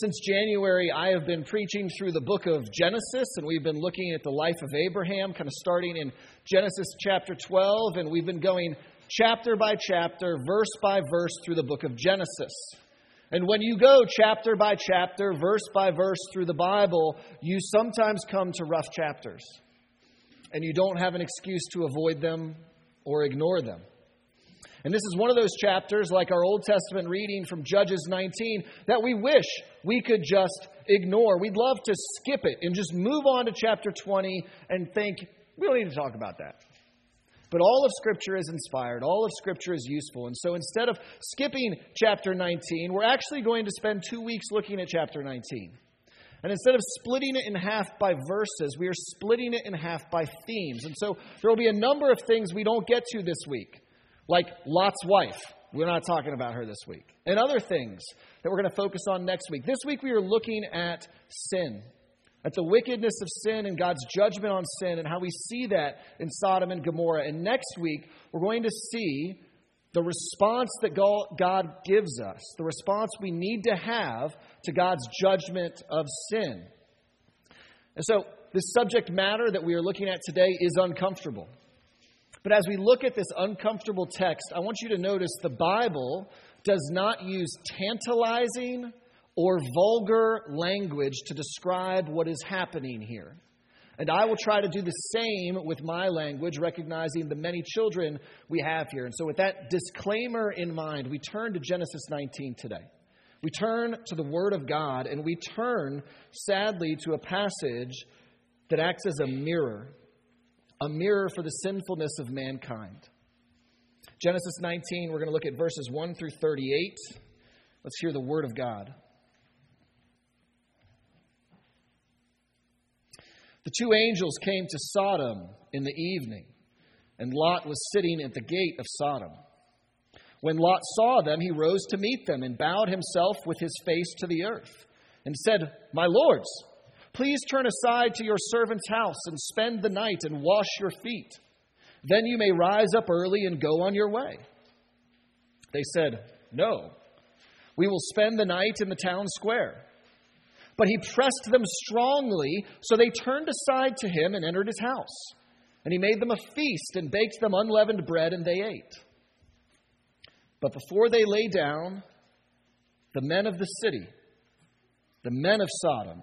Since January, I have been preaching through the book of Genesis, and we've been looking at the life of Abraham, kind of starting in Genesis chapter 12, and we've been going chapter by chapter, verse by verse through the book of Genesis. And when you go chapter by chapter, verse by verse through the Bible, you sometimes come to rough chapters, and you don't have an excuse to avoid them or ignore them. And this is one of those chapters, like our Old Testament reading from Judges 19, that we wish we could just ignore. We'd love to skip it and just move on to chapter 20 and think, we don't need to talk about that. But all of Scripture is inspired. All of Scripture is useful. And so instead of skipping chapter 19, we're actually going to spend 2 weeks looking at chapter 19. And instead of splitting it in half by verses, we are splitting it in half by themes. And so there will be a number of things we don't get to this week. Like Lot's wife. We're not talking about her this week. And other things that we're going to focus on next week. This week we are looking at sin. At the wickedness of sin and God's judgment on sin and how we see that in Sodom and Gomorrah. And next week we're going to see the response that God gives us. The response we need to have to God's judgment of sin. And so this subject matter that we are looking at today is uncomfortable. But as we look at this uncomfortable text, I want you to notice the Bible does not use tantalizing or vulgar language to describe what is happening here. And I will try to do the same with my language, recognizing the many children we have here. And so with that disclaimer in mind, we turn to Genesis 19 today. We turn to the Word of God, and we turn, sadly, to a passage that acts as a mirror for the sinfulness of mankind. Genesis 19, we're going to look at verses 1 through 38. Let's hear the Word of God. The two angels came to Sodom in the evening, and Lot was sitting at the gate of Sodom. When Lot saw them, he rose to meet them and bowed himself with his face to the earth and said, "My lords, please turn aside to your servant's house and spend the night and wash your feet. Then you may rise up early and go on your way." They said, "No, we will spend the night in the town square." But he pressed them strongly, so they turned aside to him and entered his house. And he made them a feast and baked them unleavened bread, and they ate. But before they lay down, the men of the city, the men of Sodom,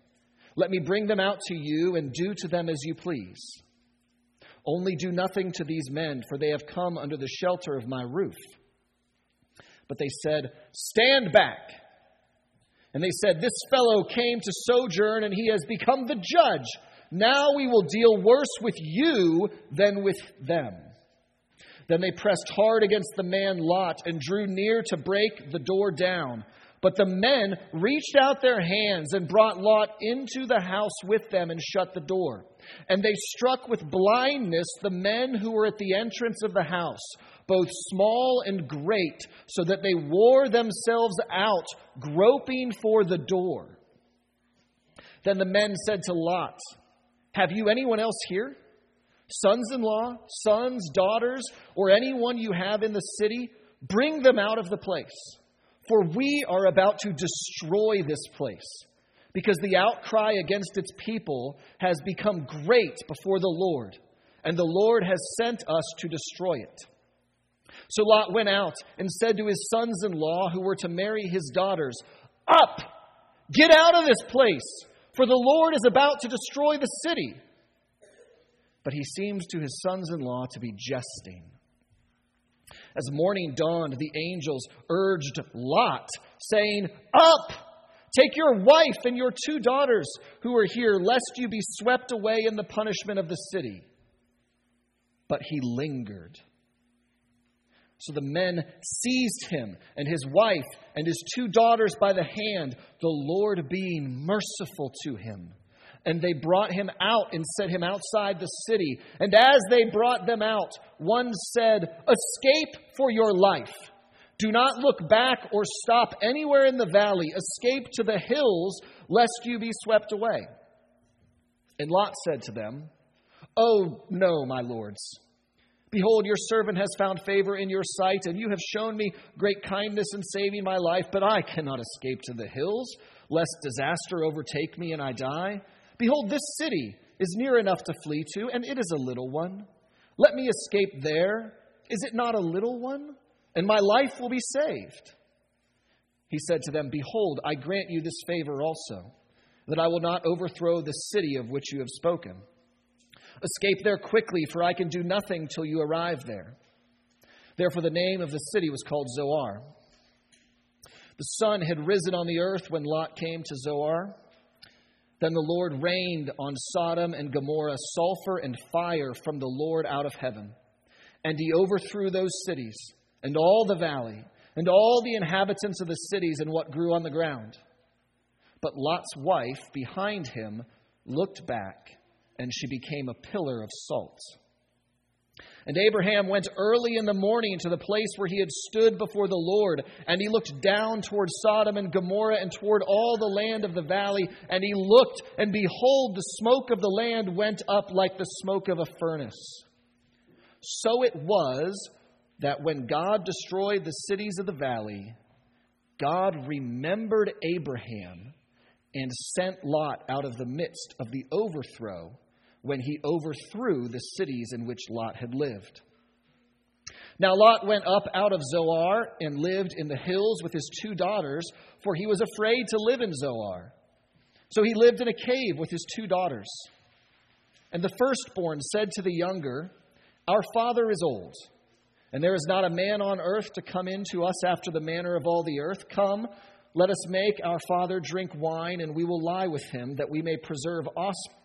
Let me bring them out to you and do to them as you please. Only do nothing to these men, for they have come under the shelter of my roof." But they said, "Stand back." And they said, "This fellow came to sojourn, and he has become the judge. Now we will deal worse with you than with them." Then they pressed hard against the man Lot and drew near to break the door down. But the men reached out their hands and brought Lot into the house with them and shut the door. And they struck with blindness the men who were at the entrance of the house, both small and great, so that they wore themselves out, groping for the door. Then the men said to Lot, "Have you anyone else here? Sons-in-law, sons, daughters, or anyone you have in the city? Bring them out of the place. For we are about to destroy this place, because the outcry against its people has become great before the Lord, and the Lord has sent us to destroy it." So Lot went out and said to his sons-in-law who were to marry his daughters, "Up! Get out of this place, for the Lord is about to destroy the city." But he seemed to his sons-in-law to be jesting. As morning dawned, the angels urged Lot, saying, "Up! Take your wife and your 2 daughters who are here, lest you be swept away in the punishment of the city." But he lingered. So the men seized him and his wife and his 2 daughters by the hand, the Lord being merciful to him. And they brought him out and set him outside the city. And as they brought them out, one said, "Escape for your life. Do not look back or stop anywhere in the valley. Escape to the hills, lest you be swept away." And Lot said to them, "Oh, no, my lords. Behold, your servant has found favor in your sight, and you have shown me great kindness in saving my life, but I cannot escape to the hills, lest disaster overtake me and I die. Behold, this city is near enough to flee to, and it is a little one. Let me escape there. Is it not a little one? And my life will be saved." He said to them, "Behold, I grant you this favor also, that I will not overthrow the city of which you have spoken. Escape there quickly, for I can do nothing till you arrive there." Therefore the name of the city was called Zoar. The sun had risen on the earth when Lot came to Zoar. Then the Lord rained on Sodom and Gomorrah sulfur and fire from the Lord out of heaven. And he overthrew those cities and all the valley and all the inhabitants of the cities and what grew on the ground. But Lot's wife behind him looked back, and she became a pillar of salt. And Abraham went early in the morning to the place where he had stood before the Lord. And he looked down toward Sodom and Gomorrah and toward all the land of the valley. And he looked, and behold, the smoke of the land went up like the smoke of a furnace. So it was that when God destroyed the cities of the valley, God remembered Abraham and sent Lot out of the midst of the overthrow, when he overthrew the cities in which Lot had lived. Now Lot went up out of Zoar and lived in the hills with his 2 daughters, for he was afraid to live in Zoar. So he lived in a cave with his 2 daughters. And the firstborn said to the younger, "Our father is old, and there is not a man on earth to come in to us after the manner of all the earth. Come, let us make our father drink wine, and we will lie with him, that we may preserve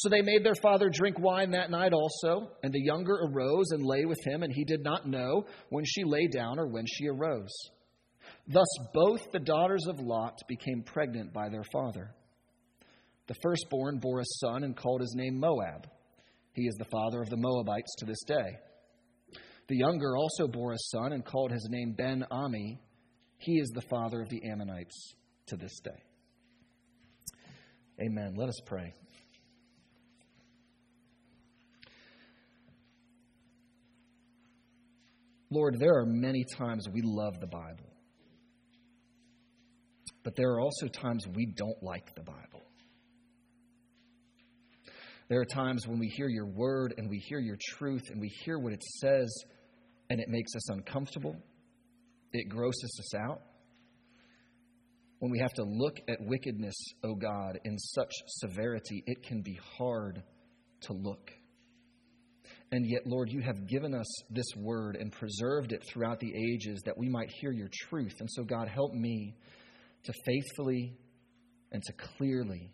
So they made their father drink wine that night also, and the younger arose and lay with him, and he did not know when she lay down or when she arose. Thus both the daughters of Lot became pregnant by their father. The firstborn bore a son and called his name Moab. He is the father of the Moabites to this day. The younger also bore a son and called his name Ben-Ami. He is the father of the Ammonites to this day. Amen. Let us pray. Lord, there are many times we love the Bible, but there are also times we don't like the Bible. There are times when we hear your word and we hear your truth and we hear what it says, and it makes us uncomfortable. It grosses us out. When we have to look at wickedness, oh God, in such severity, it can be hard to look. And yet, Lord, you have given us this word and preserved it throughout the ages that we might hear your truth. And so, God, help me to faithfully and to clearly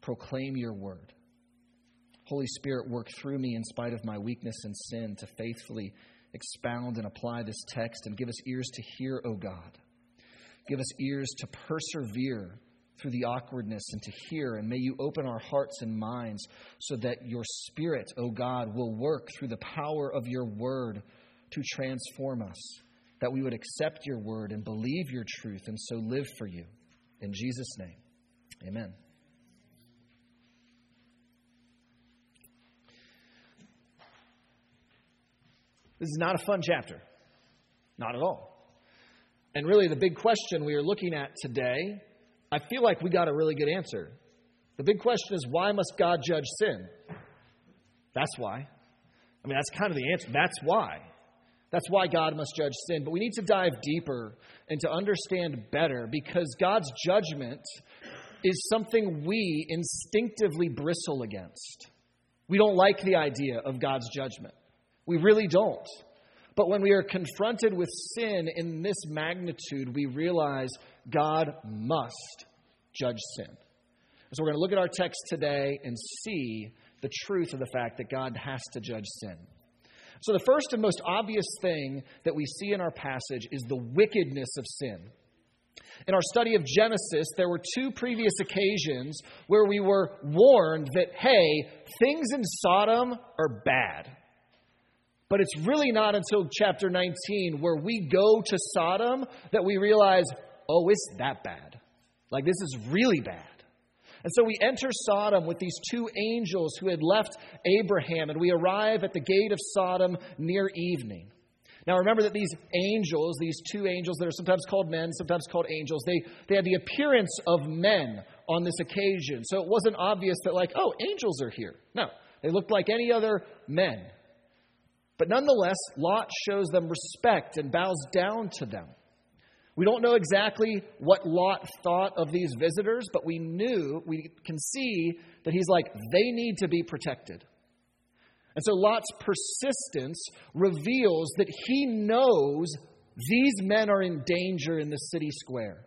proclaim your word. Holy Spirit, work through me in spite of my weakness and sin to faithfully expound and apply this text, and give us ears to hear, O God. Give us ears to persevere through the awkwardness and to hear, and may you open our hearts and minds so that your Spirit, O God, will work through the power of your word to transform us, that we would accept your word and believe your truth and so live for you. In Jesus' name, amen. This is not a fun chapter, not at all. And really the big question we are looking at today, I feel like we got a really good answer. The big question is, why must God judge sin? That's why. I mean, that's kind of the answer. That's why. That's why God must judge sin. But we need to dive deeper and to understand better, because God's judgment is something we instinctively bristle against. We don't like the idea of God's judgment. We really don't. But when we are confronted with sin in this magnitude, we realize God must judge sin. So we're going to look at our text today and see the truth of the fact that God has to judge sin. So the first and most obvious thing that we see in our passage is the wickedness of sin. In our study of Genesis, there were two previous occasions where we were warned that, hey, things in Sodom are bad. But it's really not until chapter 19 where we go to Sodom that we realize, oh, it's that bad. Like, this is really bad. And so we enter Sodom with these two angels who had left Abraham, and we arrive at the gate of Sodom near evening. Now remember that these angels, these two angels that are sometimes called men, sometimes called angels, they had the appearance of men on this occasion. So it wasn't obvious that, like, oh, angels are here. No, they looked like any other men. But nonetheless, Lot shows them respect and bows down to them. We don't know exactly what Lot thought of these visitors, but we can see that he's like, they need to be protected. And so Lot's persistence reveals that he knows these men are in danger in the city square.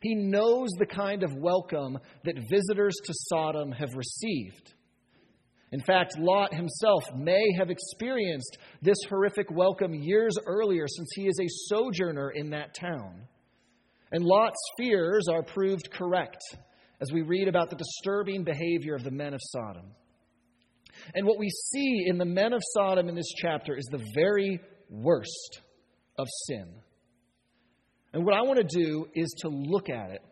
He knows the kind of welcome that visitors to Sodom have received. In fact, Lot himself may have experienced this horrific welcome years earlier, since he is a sojourner in that town. And Lot's fears are proved correct as we read about the disturbing behavior of the men of Sodom. And what we see in the men of Sodom in this chapter is the very worst of sin. And what I want to do is to look at it.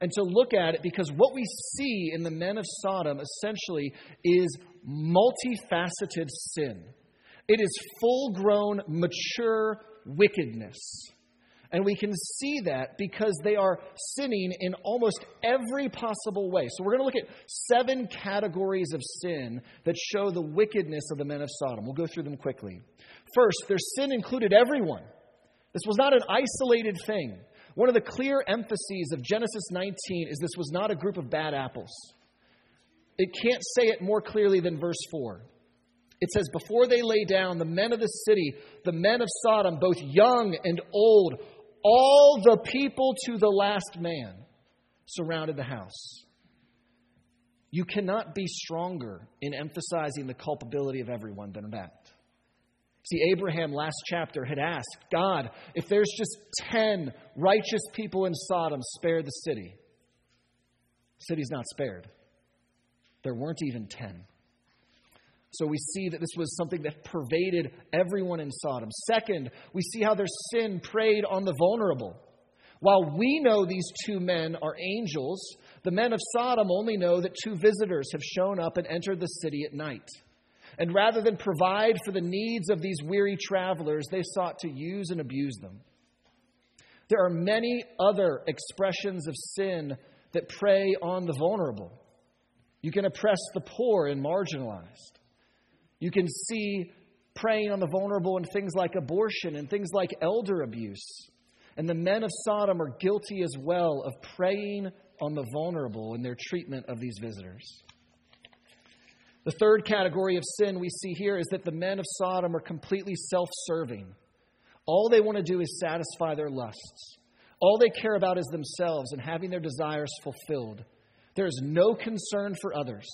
And to look at it because what we see in the men of Sodom essentially is multifaceted sin. It is full-grown, mature wickedness. And we can see that because they are sinning in almost every possible way. So we're going to look at 7 categories of sin that show the wickedness of the men of Sodom. We'll go through them quickly. First, their sin included everyone. This was not an isolated thing. One of the clear emphases of Genesis 19 is this was not a group of bad apples. It can't say it more clearly than verse 4. It says, before they lay down, the men of the city, the men of Sodom, both young and old, all the people to the last man, surrounded the house. You cannot be stronger in emphasizing the culpability of everyone than that. See, Abraham last chapter had asked, God, if there's just 10 righteous people in Sodom, spare the city. The city's not spared. There weren't even 10. So we see that this was something that pervaded everyone in Sodom. Second, we see how their sin preyed on the vulnerable. While we know these two men are angels, the men of Sodom only know that two visitors have shown up and entered the city at night. And rather than provide for the needs of these weary travelers, they sought to use and abuse them. There are many other expressions of sin that prey on the vulnerable. You can oppress the poor and marginalized. You can see preying on the vulnerable in things like abortion and things like elder abuse. And the men of Sodom are guilty as well of preying on the vulnerable in their treatment of these visitors. The third category of sin we see here is that the men of Sodom are completely self-serving. All they want to do is satisfy their lusts. All they care about is themselves and having their desires fulfilled. There is no concern for others.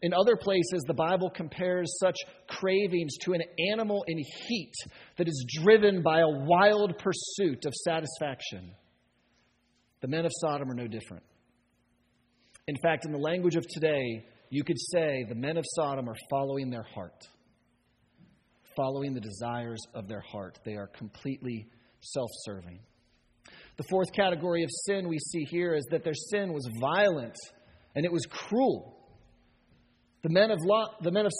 In other places, the Bible compares such cravings to an animal in heat that is driven by a wild pursuit of satisfaction. The men of Sodom are no different. In fact, in the language of today, you could say the men of Sodom are following their heart, following the desires of their heart. They are completely self-serving. The fourth category of sin we see here is that their sin was violent and it was cruel. The men of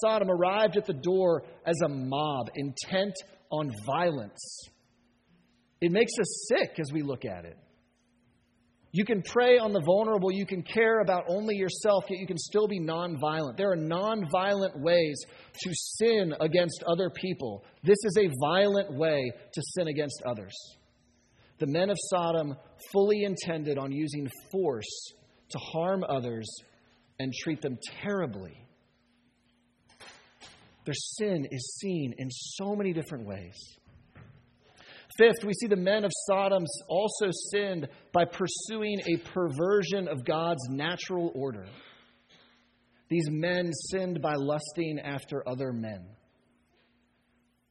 Sodom arrived at the door as a mob, intent on violence. It makes us sick as we look at it. You can prey on the vulnerable. You can care about only yourself, yet you can still be nonviolent. There are nonviolent ways to sin against other people. This is a violent way to sin against others. The men of Sodom fully intended on using force to harm others and treat them terribly. Their sin is seen in so many different ways. Fifth, we see the men of Sodom also sinned by pursuing a perversion of God's natural order. These men sinned by lusting after other men.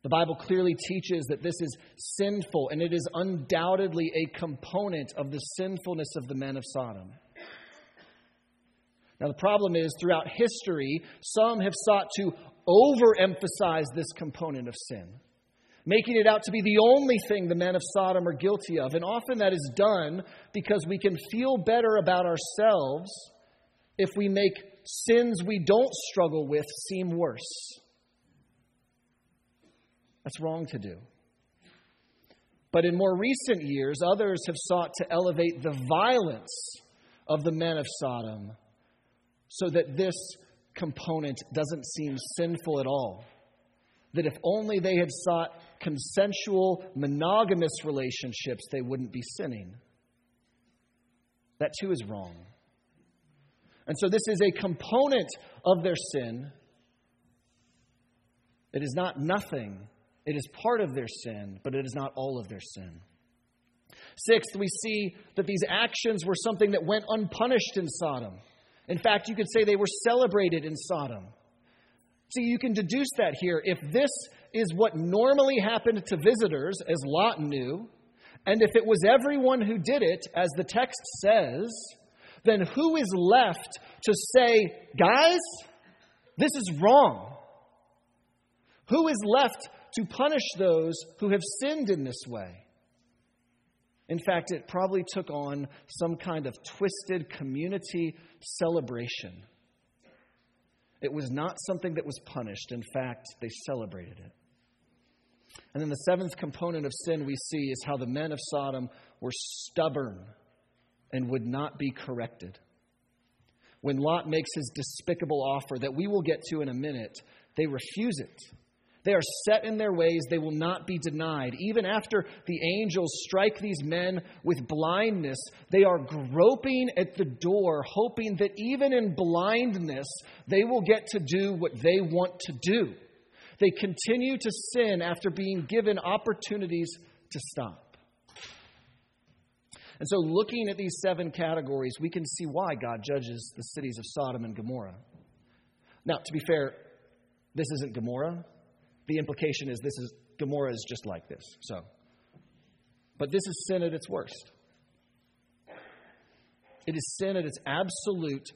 The Bible clearly teaches that this is sinful, and it is undoubtedly a component of the sinfulness of the men of Sodom. Now, the problem is, throughout history, some have sought to overemphasize this component of sin, making it out to be the only thing the men of Sodom are guilty of. And often that is done because we can feel better about ourselves if we make sins we don't struggle with seem worse. That's wrong to do. But in more recent years, others have sought to elevate the violence of the men of Sodom so that this component doesn't seem sinful at all. That if only they had sought consensual, monogamous relationships, they wouldn't be sinning. That too is wrong. And so this is a component of their sin. It is not nothing. It is part of their sin, but it is not all of their sin. Sixth, we see that these actions were something that went unpunished in Sodom. In fact, you could say they were celebrated in Sodom. See, you can deduce that here. If this is what normally happened to visitors, as Lot knew, and if it was everyone who did it, as the text says, then who is left to say, guys, this is wrong? Who is left to punish those who have sinned in this way? In fact, it probably took on some kind of twisted community celebration. It was not something that was punished. In fact, they celebrated it. And then the seventh component of sin we see is how the men of Sodom were stubborn and would not be corrected. When Lot makes his despicable offer that we will get to in a minute, they refuse it. They are set in their ways. They will not be denied. Even after the angels strike these men with blindness, they are groping at the door, hoping that even in blindness, they will get to do what they want to do. They continue to sin after being given opportunities to stop. And so looking at these seven categories, we can see why God judges the cities of Sodom and Gomorrah. Now, to be fair, this isn't Gomorrah. The implication is Gomorrah is just like this. So, but this is sin at its worst. It is sin at its absolute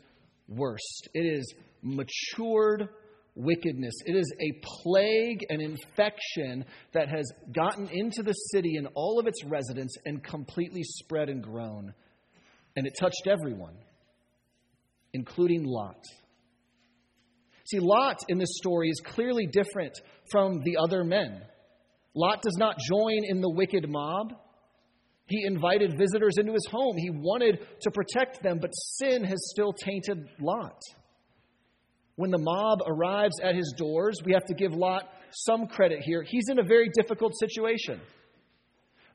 worst. It is matured wickedness. It is a plague and infection that has gotten into the city and all of its residents and completely spread and grown. And it touched everyone, including Lot. See, Lot in this story is clearly different from the other men. Lot does not join in the wicked mob. He invited visitors into his home. He wanted to protect them, but sin has still tainted Lot. When the mob arrives at his doors, we have to give Lot some credit here. He's in a very difficult situation.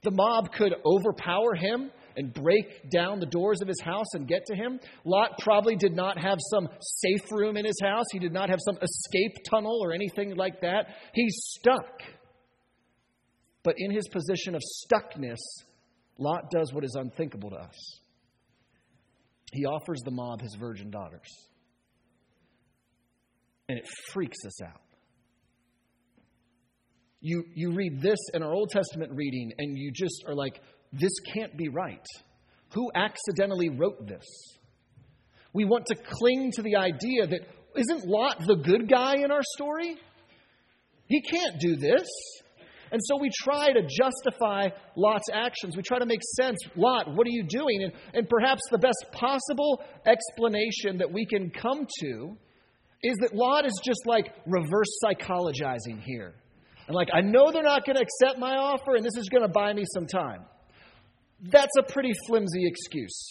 The mob could overpower him and break down the doors of his house and get to him. Lot probably did not have some safe room in his house. He did not have some escape tunnel or anything like that. He's stuck. But in his position of stuckness, Lot does what is unthinkable to us. He offers the mob his virgin daughters. And it freaks us out. You read this in our Old Testament reading, and you just are like, this can't be right. Who accidentally wrote this? We want to cling to the idea that, isn't Lot the good guy in our story? He can't do this. And so we try to justify Lot's actions. We try to make sense. Lot, what are you doing? And perhaps the best possible explanation that we can come to is that Lot is just like reverse psychologizing here. And like, I know they're not going to accept my offer, and this is going to buy me some time. That's a pretty flimsy excuse.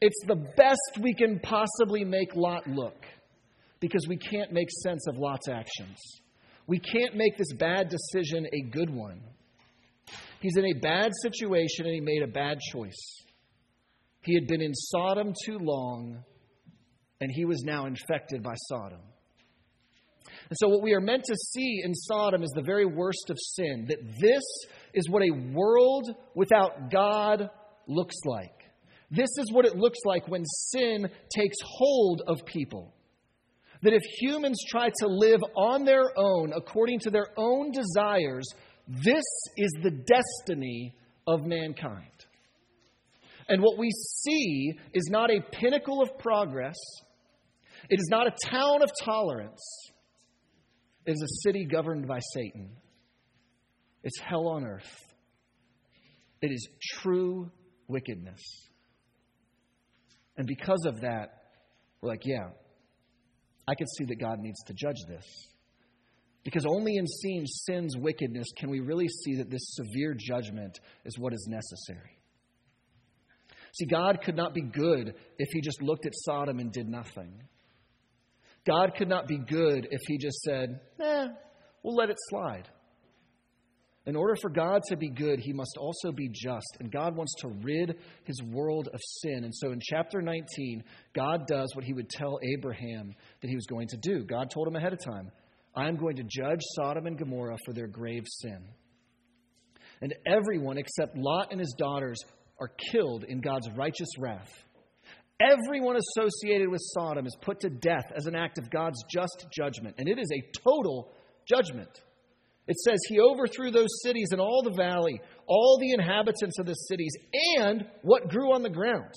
It's the best we can possibly make Lot look, because we can't make sense of Lot's actions. We can't make this bad decision a good one. He's in a bad situation and he made a bad choice. He had been in Sodom too long and he was now infected by Sodom. And so what we are meant to see in Sodom is the very worst of sin, that this is what a world without God looks like. This is what it looks like when sin takes hold of people. That if humans try to live on their own, according to their own desires, this is the destiny of mankind. And what we see is not a pinnacle of progress. It is not a town of tolerance. It is a city governed by Satan. It's hell on earth. It is true wickedness. And because of that, we're like, yeah, I can see that God needs to judge this. Because only in seeing sin's wickedness can we really see that this severe judgment is what is necessary. See, God could not be good if he just looked at Sodom and did nothing. God could not be good if he just said, we'll let it slide. In order for God to be good, he must also be just. And God wants to rid his world of sin. And so in chapter 19, God does what he would tell Abraham that he was going to do. God told him ahead of time, I am going to judge Sodom and Gomorrah for their grave sin. And everyone except Lot and his daughters are killed in God's righteous wrath. Everyone associated with Sodom is put to death as an act of God's just judgment. And it is a total judgment. It says he overthrew those cities and all the valley, all the inhabitants of the cities, and what grew on the ground.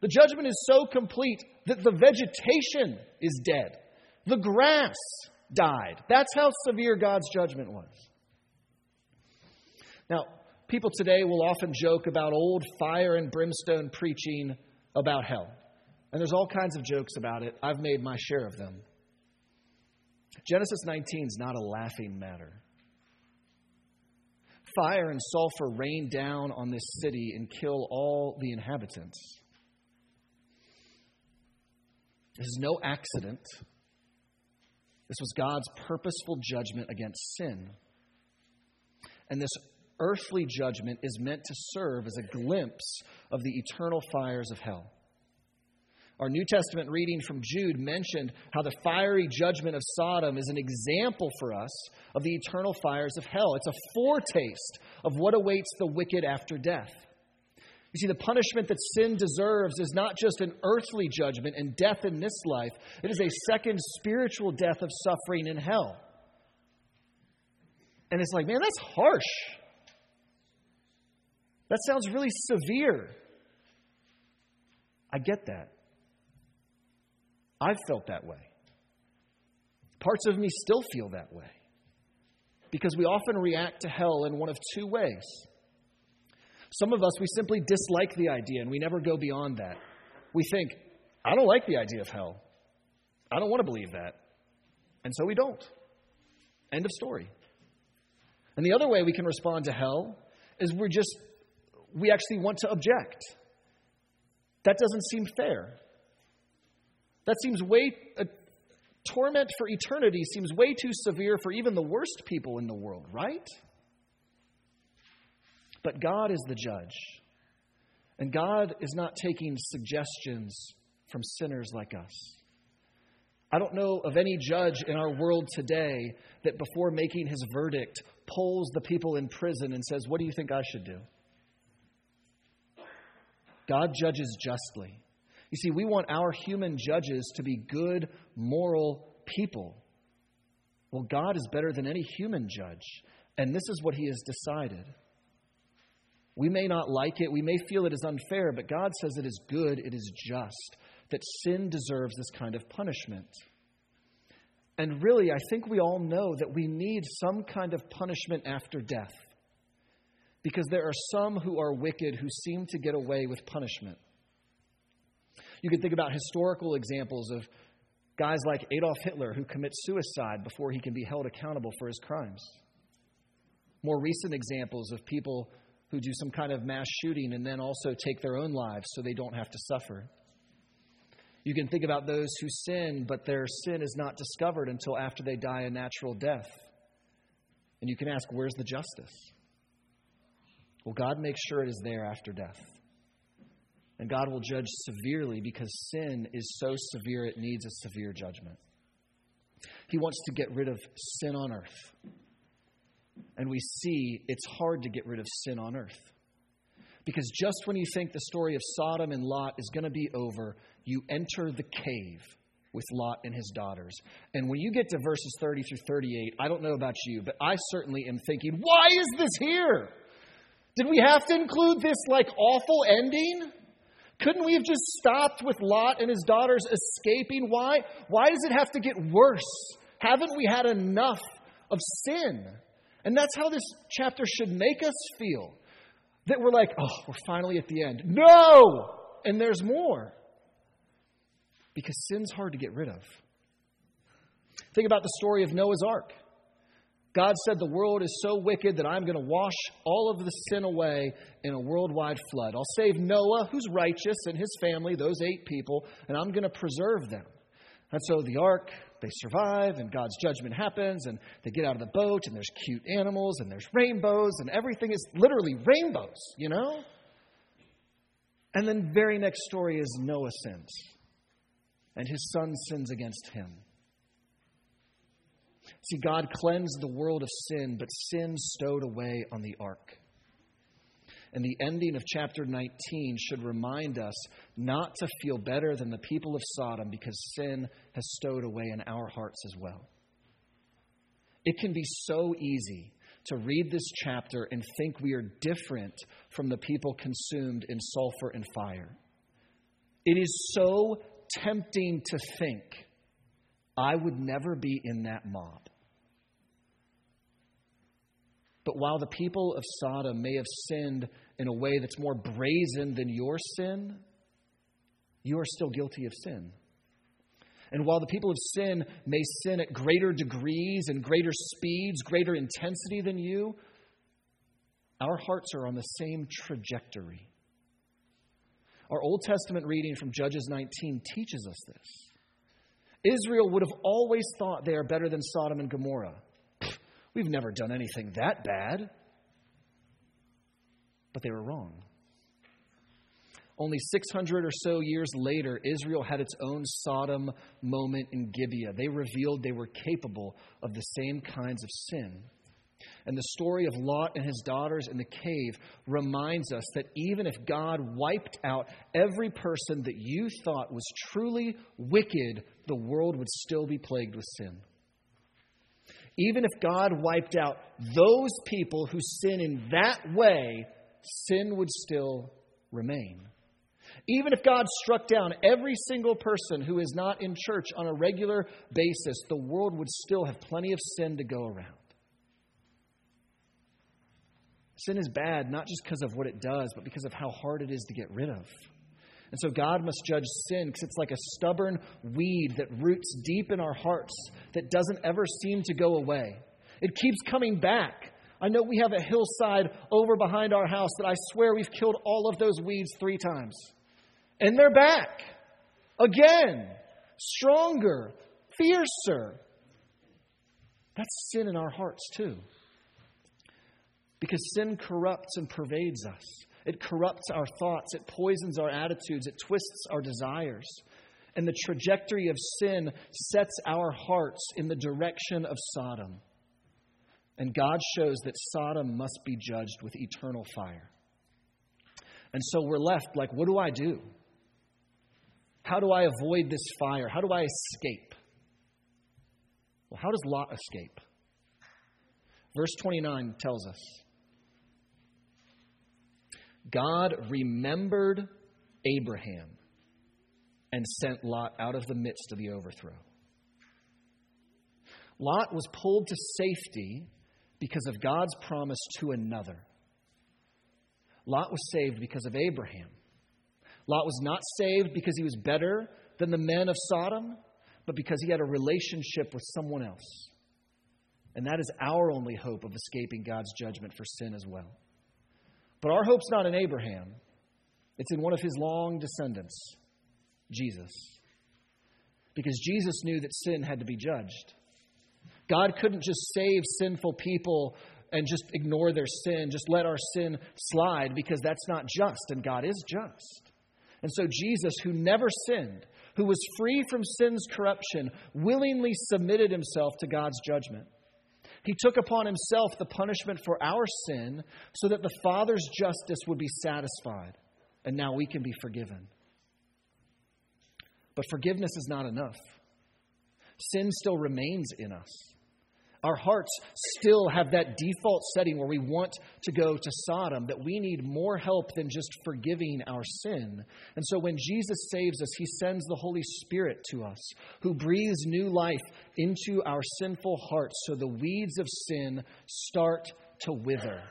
The judgment is so complete that the vegetation is dead. The grass died. That's how severe God's judgment was. Now, people today will often joke about old fire and brimstone preaching about hell. And there's all kinds of jokes about it. I've made my share of them. Genesis 19 is not a laughing matter. Fire and sulfur rain down on this city and kill all the inhabitants. This is no accident. This was God's purposeful judgment against sin. And this earthly judgment is meant to serve as a glimpse of the eternal fires of hell. Our New Testament reading from Jude mentioned how the fiery judgment of Sodom is an example for us of the eternal fires of hell. It's a foretaste of what awaits the wicked after death. You see, the punishment that sin deserves is not just an earthly judgment and death in this life. It is a second spiritual death of suffering in hell. And it's like, man, that's harsh. That sounds really severe. I get that. I've felt that way. Parts of me still feel that way. Because we often react to hell in one of two ways. Some of us, we simply dislike the idea and we never go beyond that. We think, I don't like the idea of hell. I don't want to believe that. And so we don't. End of story. And the other way we can respond to hell is we actually want to object. That doesn't seem fair. That seems torment for eternity seems way too severe for even the worst people in the world, right? But God is the judge. And God is not taking suggestions from sinners like us. I don't know of any judge in our world today that before making his verdict polls the people in prison and says, what do you think I should do? God judges justly. You see, we want our human judges to be good, moral people. Well, God is better than any human judge. And this is what he has decided. We may not like it. We may feel it is unfair. But God says it is good. It is just. That sin deserves this kind of punishment. And really, I think we all know that we need some kind of punishment after death. Because there are some who are wicked who seem to get away with punishment. You can think about historical examples of guys like Adolf Hitler who commit suicide before he can be held accountable for his crimes. More recent examples of people who do some kind of mass shooting and then also take their own lives so they don't have to suffer. You can think about those who sin, but their sin is not discovered until after they die a natural death. And you can ask, where's the justice? Well, God makes sure it is there after death. And God will judge severely because sin is so severe it needs a severe judgment. He wants to get rid of sin on earth. And we see it's hard to get rid of sin on earth. Because just when you think the story of Sodom and Lot is going to be over, you enter the cave with Lot and his daughters. And when you get to verses 30 through 38, I don't know about you, but I certainly am thinking, why is this here? Did we have to include this awful ending? Couldn't we have just stopped with Lot and his daughters escaping? Why does it have to get worse? Haven't we had enough of sin? And that's how this chapter should make us feel. That we're we're finally at the end. No! And there's more. Because sin's hard to get rid of. Think about the story of Noah's Ark. God said the world is so wicked that I'm going to wash all of the sin away in a worldwide flood. I'll save Noah, who's righteous, and his family, those 8 people, and I'm going to preserve them. And so the ark, they survive, and God's judgment happens, and they get out of the boat, and there's cute animals, and there's rainbows, and everything is literally rainbows, And then very next story is Noah sins, and his son sins against him. See, God cleansed the world of sin, but sin stowed away on the ark. And the ending of chapter 19 should remind us not to feel better than the people of Sodom because sin has stowed away in our hearts as well. It can be so easy to read this chapter and think we are different from the people consumed in sulfur and fire. It is so tempting to think, I would never be in that mob. But while the people of Sodom may have sinned in a way that's more brazen than your sin, you are still guilty of sin. And while the people of sin may sin at greater degrees and greater speeds, greater intensity than you, our hearts are on the same trajectory. Our Old Testament reading from Judges 19 teaches us this. Israel would have always thought they are better than Sodom and Gomorrah. We've never done anything that bad. But they were wrong. Only 600 or so years later, Israel had its own Sodom moment in Gibeah. They revealed they were capable of the same kinds of sin. And the story of Lot and his daughters in the cave reminds us that even if God wiped out every person that you thought was truly wicked, the world would still be plagued with sin. Even if God wiped out those people who sin in that way, sin would still remain. Even if God struck down every single person who is not in church on a regular basis, the world would still have plenty of sin to go around. Sin is bad, not just because of what it does, but because of how hard it is to get rid of. And so God must judge sin because it's like a stubborn weed that roots deep in our hearts that doesn't ever seem to go away. It keeps coming back. I know we have a hillside over behind our house that I swear we've killed all of those weeds 3 times. And they're back. Again. Stronger. Fiercer. That's sin in our hearts too. Because sin corrupts and pervades us. It corrupts our thoughts. It poisons our attitudes. It twists our desires. And the trajectory of sin sets our hearts in the direction of Sodom. And God shows that Sodom must be judged with eternal fire. And so we're left what do I do? How do I avoid this fire? How do I escape? Well, how does Lot escape? Verse 29 tells us. God remembered Abraham and sent Lot out of the midst of the overthrow. Lot was pulled to safety because of God's promise to another. Lot was saved because of Abraham. Lot was not saved because he was better than the men of Sodom, but because he had a relationship with someone else. And that is our only hope of escaping God's judgment for sin as well. But our hope's not in Abraham. It's in one of his long descendants, Jesus. Because Jesus knew that sin had to be judged. God couldn't just save sinful people and just ignore their sin, just let our sin slide, because that's not just, and God is just. And so Jesus, who never sinned, who was free from sin's corruption, willingly submitted himself to God's judgment. He took upon himself the punishment for our sin so that the Father's justice would be satisfied, and now we can be forgiven. But forgiveness is not enough. Sin still remains in us. Our hearts still have that default setting where we want to go to Sodom, that we need more help than just forgiving our sin. And so when Jesus saves us, he sends the Holy Spirit to us, who breathes new life into our sinful hearts so the weeds of sin start to wither.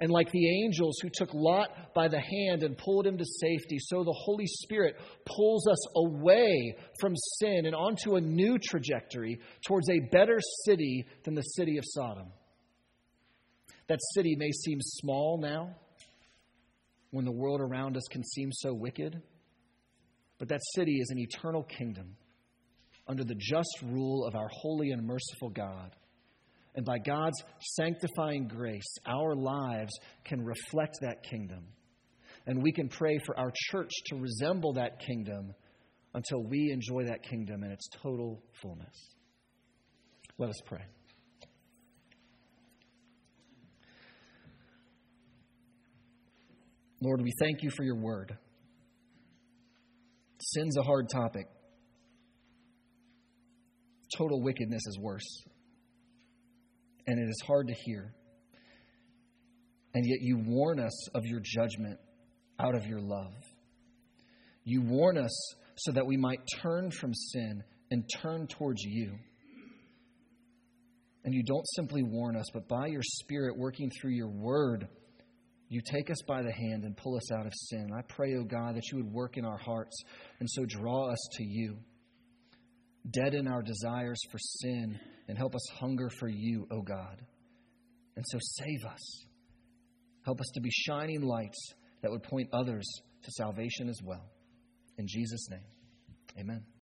And like the angels who took Lot by the hand and pulled him to safety, so the Holy Spirit pulls us away from sin and onto a new trajectory towards a better city than the city of Sodom. That city may seem small now, when the world around us can seem so wicked, but that city is an eternal kingdom under the just rule of our holy and merciful God. And by God's sanctifying grace, our lives can reflect that kingdom. And we can pray for our church to resemble that kingdom until we enjoy that kingdom in its total fullness. Let us pray. Lord, we thank you for your word. Sin's a hard topic. Total wickedness is worse. And it is hard to hear. And yet you warn us of your judgment out of your love. You warn us so that we might turn from sin and turn towards you. And you don't simply warn us, but by your Spirit working through your word, you take us by the hand and pull us out of sin. And I pray, oh God, that you would work in our hearts and so draw us to you. Deaden our desires for sin and help us hunger for you, O God. And so save us. Help us to be shining lights that would point others to salvation as well. In Jesus' name, amen.